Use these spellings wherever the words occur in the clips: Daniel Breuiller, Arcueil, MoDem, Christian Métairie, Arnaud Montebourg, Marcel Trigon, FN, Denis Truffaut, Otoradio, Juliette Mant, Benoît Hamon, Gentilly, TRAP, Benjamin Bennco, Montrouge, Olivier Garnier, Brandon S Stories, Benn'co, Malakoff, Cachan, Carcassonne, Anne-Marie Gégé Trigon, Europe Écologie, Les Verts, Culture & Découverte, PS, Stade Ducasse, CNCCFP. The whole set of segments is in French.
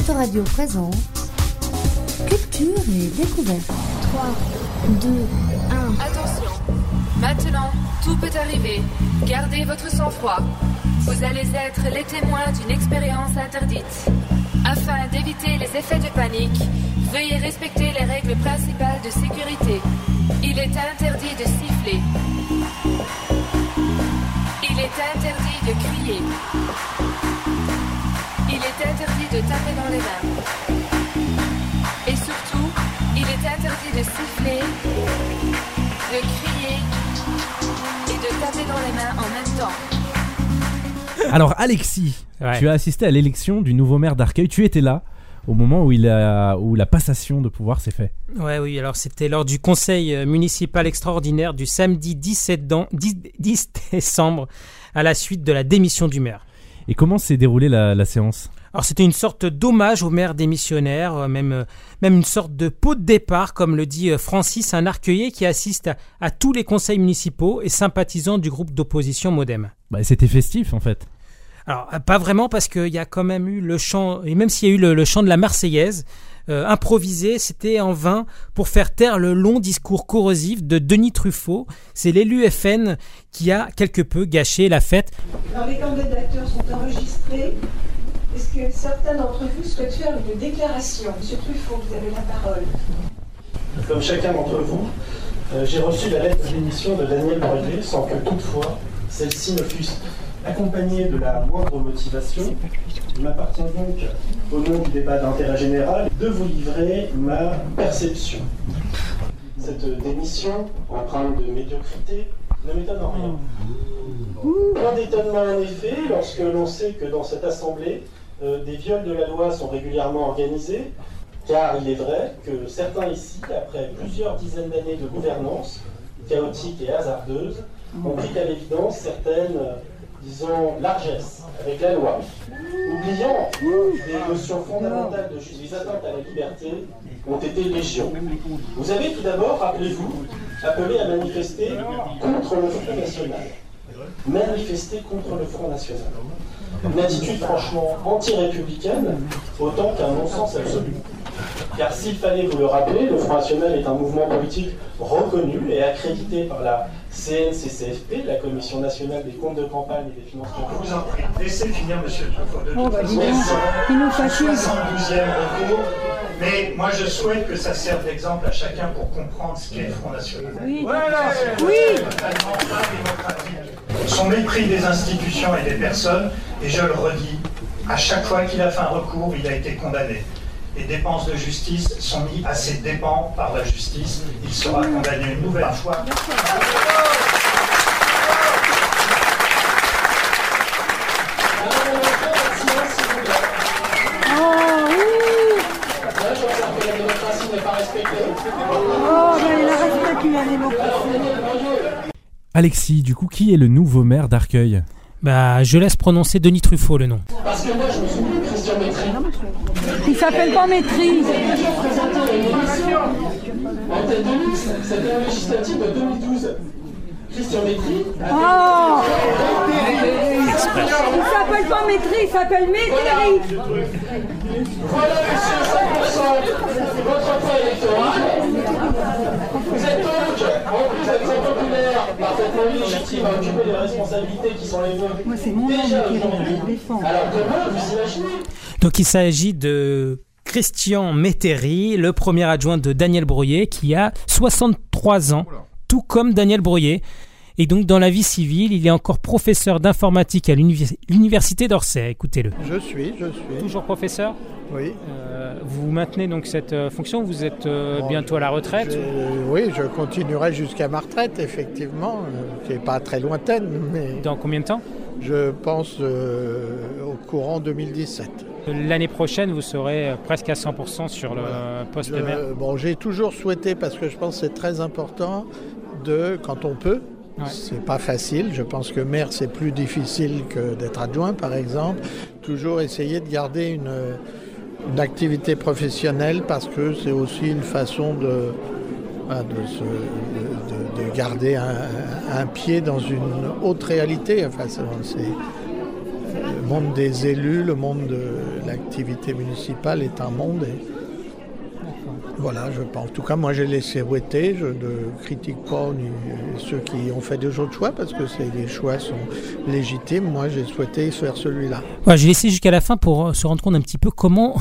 Otoradio présente Culture et Découverte. 3, 2, 1. Attention, maintenant tout peut arriver. Gardez votre sang-froid. Vous allez être les témoins d'une expérience interdite. Afin d'éviter les effets de panique, veuillez respecter les règles principales de sécurité. Il est interdit de siffler. Il est interdit de crier. Il est interdit de taper dans les mains. Et surtout, il est interdit de siffler, de crier et de taper dans les mains en même temps. Alors Alexis, ouais. Tu as assisté à l'élection du nouveau maire d'Arcueil, tu étais là au moment où la passation de pouvoir s'est faite. Oui, alors c'était lors du conseil municipal extraordinaire du samedi 10 décembre à la suite de la démission du maire. Et comment s'est déroulée la séance ? Alors c'était une sorte d'hommage au maire démissionnaire, même une sorte de pot de départ, comme le dit Francis, un Arcueillais qui assiste à tous les conseils municipaux et sympathisant du groupe d'opposition MoDem. C'était festif en fait. Alors pas vraiment, parce qu'il y a quand même eu le chant, et même s'il y a eu le chant de la Marseillaise, improvisé, c'était en vain pour faire taire le long discours corrosif de Denis Truffaut. C'est l'élu FN qui a quelque peu gâché la fête. Alors les candidatures sont enregistrées. Est-ce que certains d'entre vous souhaitent faire une déclaration ? Monsieur Truffaut, vous avez la parole. Comme chacun d'entre vous, j'ai reçu la lettre de démission de Daniel Breuiller sans que toutefois celle-ci ne fût accompagnée de la moindre motivation. Il m'appartient donc, au nom du débat d'intérêt général, de vous livrer ma perception. Cette démission, empreinte de médiocrité, ne m'étonne en rien. Point d'étonnement en effet, lorsque l'on sait que dans cette assemblée, des viols de la loi sont régulièrement organisés, car il est vrai que certains ici, après plusieurs dizaines d'années de gouvernance, chaotique et hasardeuse, ont pris à l'évidence certaines, disons, largesses avec la loi, oubliant des notions fondamentales de justice. Les atteintes à la liberté ont été légion. Vous avez tout d'abord, rappelez-vous, appelé à manifester contre le Front National. Manifester contre le Front National. Une attitude franchement anti-républicaine, autant qu'un non-sens absolu. Car s'il fallait vous le rappeler, le Front National est un mouvement politique reconnu et accrédité par la CNCCFP, la Commission Nationale des Comptes de Campagne et des Finances Publiques. Je vous en prie, laissez finir, monsieur Truffaut. Il nous fascise. Mais moi, je souhaite que ça serve d'exemple à chacun pour comprendre ce qu'est le Front National. Oui, voilà, oui. Totalement indémocratique. Son mépris des institutions et des personnes, et je le redis, à chaque fois qu'il a fait un recours, il a été condamné. Les dépenses de justice sont mises à ses dépens par la justice. Il sera condamné une nouvelle fois. Alexis, du coup, qui est le nouveau maire d'Arcueil ? Je laisse prononcer Denis Truffaut le nom. Parce que moi, je me souviens de Christian Métairie. Il s'appelle pas maîtrise. Présentant une élection en tête de liste, c'était un législatif de 2012. Christian Métairie. Oh, il s'appelle pas maîtrise, il s'appelle Métairie. Voilà, monsieur, 5% de votre poids électoral. Vous êtes donc, en plus d'être impopulaire, parfaitement légitime à occuper les responsabilités qui sont les vôtres. Moi, c'est mon nom qui est défendu. Alors, demain, vous imaginez. Donc il s'agit de Christian Métairie, le premier adjoint de Daniel Breuiller, qui a 63 ans, tout comme Daniel Breuiller. Et donc dans la vie civile, il est encore professeur d'informatique à l'université d'Orsay. Écoutez-le. Je suis. Toujours professeur ? Oui. Vous maintenez donc cette fonction, vous êtes bientôt à la retraite ? Oui, je continuerai jusqu'à ma retraite, effectivement, qui n'est pas très lointaine. Mais... Dans combien de temps ? Je pense au courant 2017. L'année prochaine, vous serez presque à 100% sur le poste de maire. J'ai toujours souhaité, parce que je pense que c'est très important, quand on peut, c'est pas facile, je pense que maire c'est plus difficile que d'être adjoint par exemple, toujours essayer de garder une activité professionnelle, parce que c'est aussi une façon de garder un pied dans une autre réalité. Enfin, c'est le monde des élus, le monde de l'activité municipale est un monde. Voilà, je pense. En tout cas, moi, j'ai laissé ouéter. Je ne critique pas ceux qui ont fait deux autres choix parce que les choix sont légitimes. Moi, j'ai souhaité faire celui-là. Voilà, je vais essayer jusqu'à la fin pour se rendre compte un petit peu comment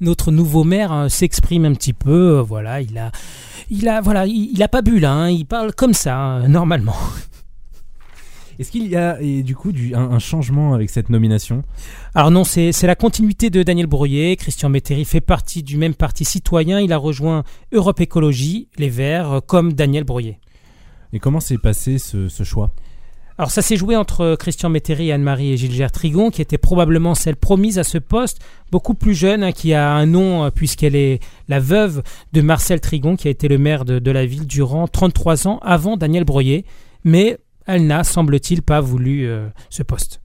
notre nouveau maire s'exprime un petit peu. Voilà, il a pas bu là. Hein, il parle comme ça normalement. Est-ce qu'il y a et du coup un changement avec cette nomination ? Alors non, c'est la continuité de Daniel Breuiller. Christian Métairie fait partie du même parti citoyen. Il a rejoint Europe Écologie, Les Verts, comme Daniel Breuiller. Et comment s'est passé ce choix ? Alors ça s'est joué entre Christian Métairie et Anne-Marie Gégé Trigon, qui était probablement celle promise à ce poste, beaucoup plus jeune, hein, qui a un nom puisqu'elle est la veuve de Marcel Trigon, qui a été le maire de la ville durant 33 ans avant Daniel Breuiller. Mais elle n'a, semble-t-il, pas voulu ce poste.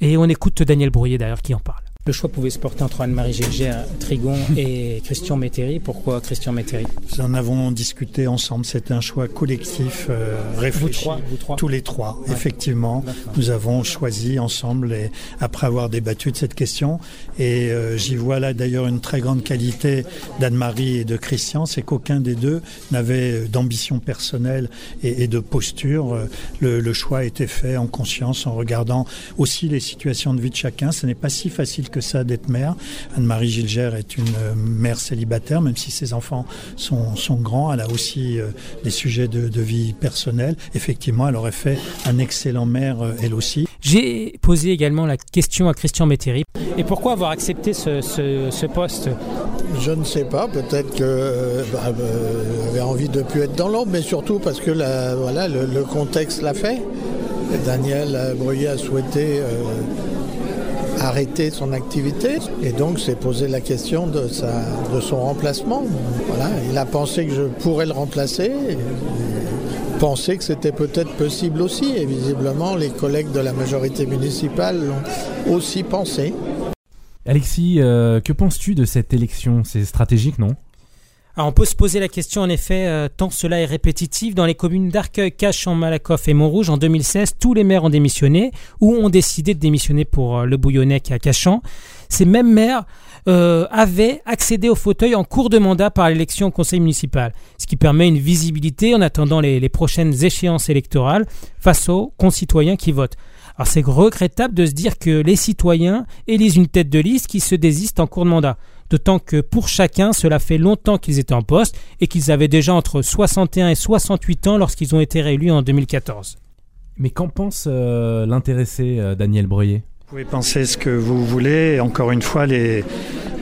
Et on écoute Daniel Breuiller, d'ailleurs, qui en parle. Le choix pouvait se porter entre Anne-Marie Gégé Trigon et Christian Métairie. Pourquoi Christian Métairie ? Nous en avons discuté ensemble. C'est un choix collectif, réfléchi. Vous trois. Tous les trois, ouais. Effectivement. D'accord. Nous avons choisi ensemble, et après avoir débattu de cette question. Et j'y vois là d'ailleurs une très grande qualité d'Anne-Marie et de Christian, c'est qu'aucun des deux n'avait d'ambition personnelle et de posture. Le choix a été fait en conscience, en regardant aussi les situations de vie de chacun. Ce n'est pas si facile que ça d'être mère. Anne-Marie Gilgère est une mère célibataire, même si ses enfants sont grands. Elle a aussi des sujets de vie personnelle. Effectivement, elle aurait fait un excellent maire, elle aussi. J'ai posé également la question à Christian Métairie. Et pourquoi avoir accepté ce poste ? Je ne sais pas, peut-être que j'avais envie de ne plus être dans l'ombre, mais surtout parce que le contexte l'a fait. Daniel Breuiller a souhaité arrêter son activité et donc s'est posé la question de son remplacement. Voilà, il a pensé que je pourrais le remplacer, et pensé que c'était peut-être possible aussi, et visiblement les collègues de la majorité municipale l'ont aussi pensé. Alexis, que penses-tu de cette élection ? C'est stratégique, non ? Alors on peut se poser la question en effet, tant cela est répétitif. Dans les communes d'Arcueil, Cachan, Malakoff et Montrouge, en 2016, tous les maires ont démissionné ou ont décidé de démissionner pour le Bouillonnais qui est à Cachan. Ces mêmes maires avaient accédé au fauteuil en cours de mandat par l'élection au conseil municipal, ce qui permet une visibilité en attendant les prochaines échéances électorales face aux concitoyens qui votent. Alors c'est regrettable de se dire que les citoyens élisent une tête de liste qui se désiste en cours de mandat. D'autant que pour chacun, cela fait longtemps qu'ils étaient en poste et qu'ils avaient déjà entre 61 et 68 ans lorsqu'ils ont été réélus en 2014. Mais qu'en pense l'intéressé Daniel Breuiller ? Vous pouvez penser ce que vous voulez. Encore une fois, les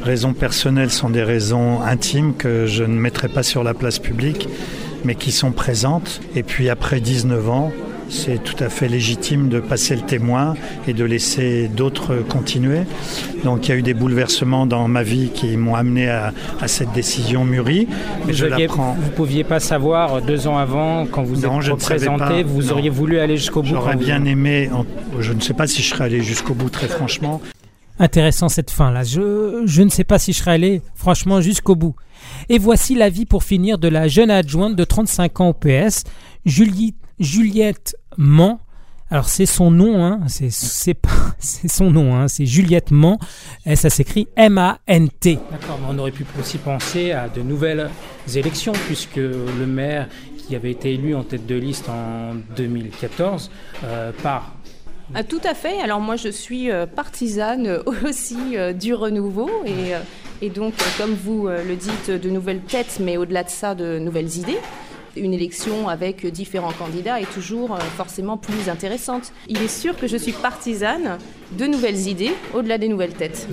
raisons personnelles sont des raisons intimes que je ne mettrai pas sur la place publique, mais qui sont présentes. Et puis après 19 ans, c'est tout à fait légitime de passer le témoin et de laisser d'autres continuer. Donc il y a eu des bouleversements dans ma vie qui m'ont amené à cette décision mûrie. Mais je la prends. Vous ne pouviez pas savoir 2 ans avant, quand vous êtes représenté, vous auriez voulu aller jusqu'au bout. J'aurais bien aimé, je ne sais pas si je serais allé jusqu'au bout très franchement. Intéressant cette fin là, je ne sais pas si je serais allé franchement jusqu'au bout. Et voici l'avis pour finir de la jeune adjointe de 35 ans au PS, Juliette Mant. Alors c'est son nom, hein. C'est son nom, hein. C'est Juliette Mant. Et ça s'écrit M-A-N-T. D'accord, mais on aurait pu aussi penser à de nouvelles élections, puisque le maire qui avait été élu en tête de liste en 2014 part. Ah, tout à fait. Alors moi je suis partisane aussi du renouveau et donc comme vous le dites, de nouvelles têtes, mais au-delà de ça, de nouvelles idées. Une élection avec différents candidats est toujours forcément plus intéressante. Il est sûr que je suis partisane de nouvelles idées au-delà des nouvelles têtes.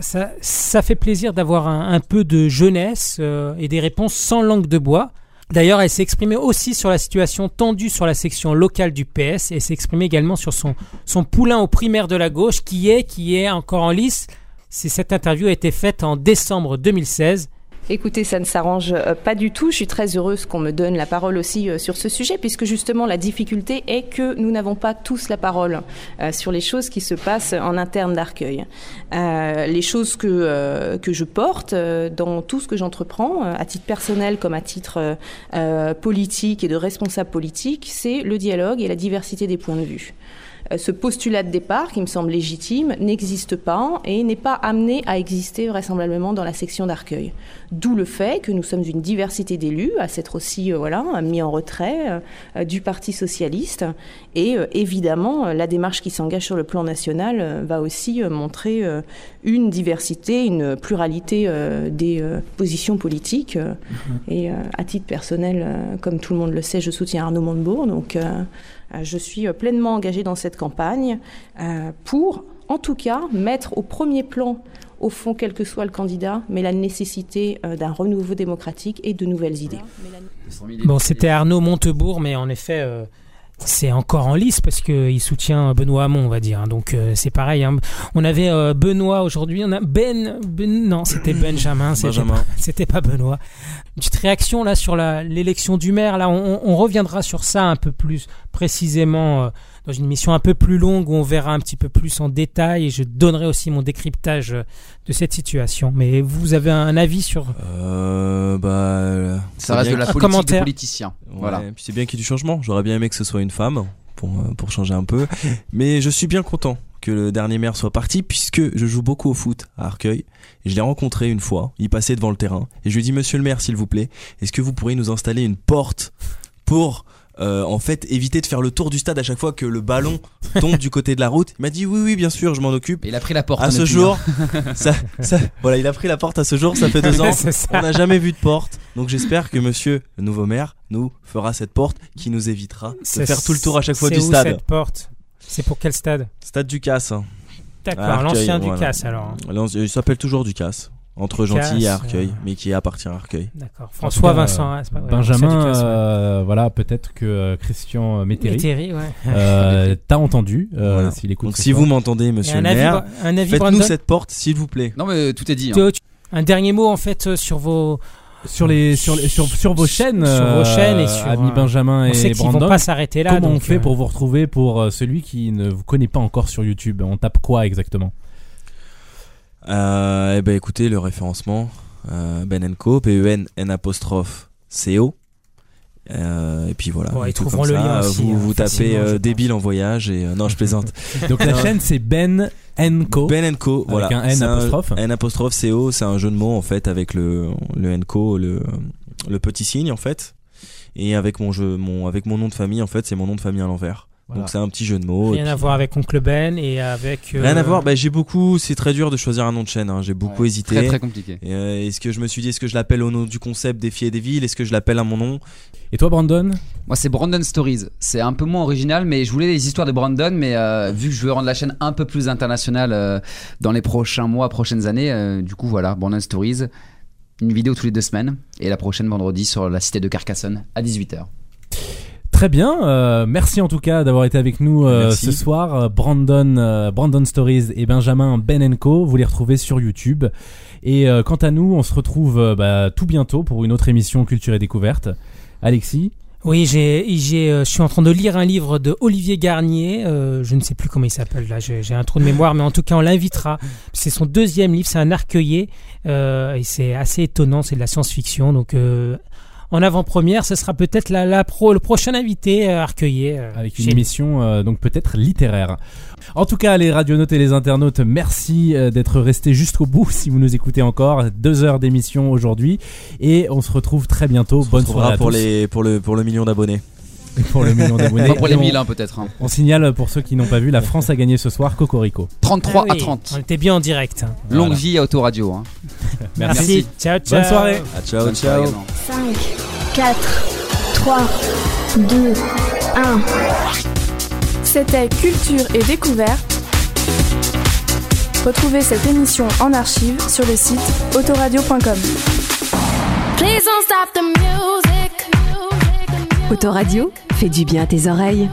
Ça fait plaisir d'avoir un peu de jeunesse et des réponses sans langue de bois. D'ailleurs, elle s'est exprimée aussi sur la situation tendue sur la section locale du PS et s'est exprimée également sur son poulain aux primaires de la gauche qui est encore en lice. Cette interview a été faite en décembre 2016. Écoutez, ça ne s'arrange pas du tout. Je suis très heureuse qu'on me donne la parole aussi sur ce sujet, puisque justement la difficulté est que nous n'avons pas tous la parole sur les choses qui se passent en interne d'Arcueil. Les choses que je porte dans tout ce que j'entreprends, à titre personnel comme à titre politique et de responsable politique, c'est le dialogue et la diversité des points de vue. ce postulat de départ, qui me semble légitime, n'existe pas et n'est pas amené à exister vraisemblablement dans la section d'Arcueil. D'où le fait que nous sommes une diversité d'élus, à s'être aussi mis en retrait du Parti socialiste. Et évidemment, la démarche qui s'engage sur le plan national va aussi montrer une diversité, une pluralité des positions politiques. Et à titre personnel, comme tout le monde le sait, je soutiens Arnaud Montebourg. Donc je suis pleinement engagée dans cette campagne pour, en tout cas, mettre au premier plan, au fond, quel que soit le candidat, mais la nécessité d'un renouveau démocratique et de nouvelles idées. Bon, c'était Arnaud Montebourg, mais en effet... C'est encore en lice parce qu'il soutient Benoît Hamon, on va dire. Donc c'est pareil. Hein. On avait Benoît aujourd'hui, on a non, c'était Benjamin. C'était pas Benoît. Une petite réaction là sur l'élection du maire. Là, on reviendra sur ça un peu plus précisément dans une émission un peu plus longue où on verra un petit peu plus en détail et je donnerai aussi mon décryptage de cette situation. Mais vous avez un avis sur ça reste de la politique des politiciens. Ouais, voilà. Puis c'est bien qu'il y ait du changement. J'aurais bien aimé que ce soit une femme pour changer un peu, mais je suis bien content que le dernier maire soit parti puisque je joue beaucoup au foot à Arcueil et je l'ai rencontré une fois, il passait devant le terrain et je lui ai dit monsieur le maire s'il vous plaît, est-ce que vous pourriez nous installer une porte pour en fait éviter de faire le tour du stade à chaque fois que le ballon tombe du côté de la route. Il m'a dit oui bien sûr je m'en occupe. Et il a pris la porte à ce jour. Il a pris la porte à ce jour, ça fait 2 ans. On n'a jamais vu de porte. Donc j'espère que monsieur le nouveau maire nous fera cette porte qui nous évitera de faire tout le tour à chaque fois du stade. C'est où cette porte ? C'est pour quel stade ? Stade Ducasse. D'accord, l'ancien Ducasse alors. Il s'appelle toujours Ducasse. Entre Gentilly et Arcueil, mais qui appartient à Arcueil. D'accord. François Vincent, c'est pas vrai. Benjamin, voilà, peut-être que Christian Métairie, t'as entendu. Voilà. S'il écoute. Donc, si vous m'entendez, monsieur le maire, faites-nous Brandon cette porte, s'il vous plaît. Non, mais tout est dit. Hein. Un dernier mot, en fait, sur vos chaînes et sur Ami Benjamin et Brandon. Ils vont pas s'arrêter là. Comment on fait pour vous retrouver pour celui qui ne vous connaît pas encore sur YouTube ? On tape quoi exactement ? Écoutez le référencement Benn'co, Benn'co et puis voilà. Ils trouveront le lien aussi, vous tapez débile en voyage et non je plaisante. Donc la chaîne c'est Benn'co. Benn'co voilà. Avec un N apostrophe CO, c'est un jeu de mots en fait avec le N'co, le petit signe en fait et avec avec mon nom de famille en fait, c'est mon nom de famille à l'envers. Voilà. Donc c'est un petit jeu de mots. Rien à voir avec Oncle Ben et avec. Rien à voir. C'est très dur de choisir un nom de chaîne. Hein. J'ai beaucoup hésité. Très très compliqué. Et est-ce que je me suis dit, est-ce que je l'appelle au nom du concept des filles et des villes, est-ce que je l'appelle à mon nom ? Et toi, Brandon ? Moi, c'est Brandon Stories. C'est un peu moins original, mais je voulais les histoires de Brandon. Mais vu que je veux rendre la chaîne un peu plus internationale dans les prochains mois, prochaines années, du coup voilà, Brandon Stories, une vidéo tous les 2 semaines et la prochaine vendredi sur la cité de Carcassonne à 18h. Très bien, merci en tout cas d'avoir été avec nous ce soir. Brandon Stories et Benjamin Benn'co, vous les retrouvez sur YouTube. Et quant à nous, on se retrouve tout bientôt pour une autre émission Culture et Découverte. Alexis ? Oui, je suis en train de lire un livre de Olivier Garnier. Je ne sais plus comment il s'appelle là. J'ai un trou de mémoire, mais en tout cas, on l'invitera. C'est son 2e livre. C'est un Arcueillais et c'est assez étonnant. C'est de la science-fiction, donc. En avant-première, ce sera peut-être le prochain invité Arcueillais. Avec une émission donc peut-être littéraire. En tout cas, les radionautes et les internautes, merci d'être restés jusqu'au bout si vous nous écoutez encore. 2 heures d'émission aujourd'hui et on se retrouve très bientôt. Bonne soirée à tous. Pour le million d'abonnés. Pour le million d'abonnés. Pour les 1000 peut-être. Hein. On signale pour ceux qui n'ont pas vu, la France a gagné ce soir Cocorico. 33 à 30. On était bien en direct. Voilà. Longue vie à Otoradio. Hein. Merci. Ciao. Bonne soirée. Ciao. 5, 4, 3, 2, 1. C'était Culture et Découverte. Retrouvez cette émission en archive sur le site autoradio.com. Please don't stop the music. Autoradio, fais du bien à tes oreilles.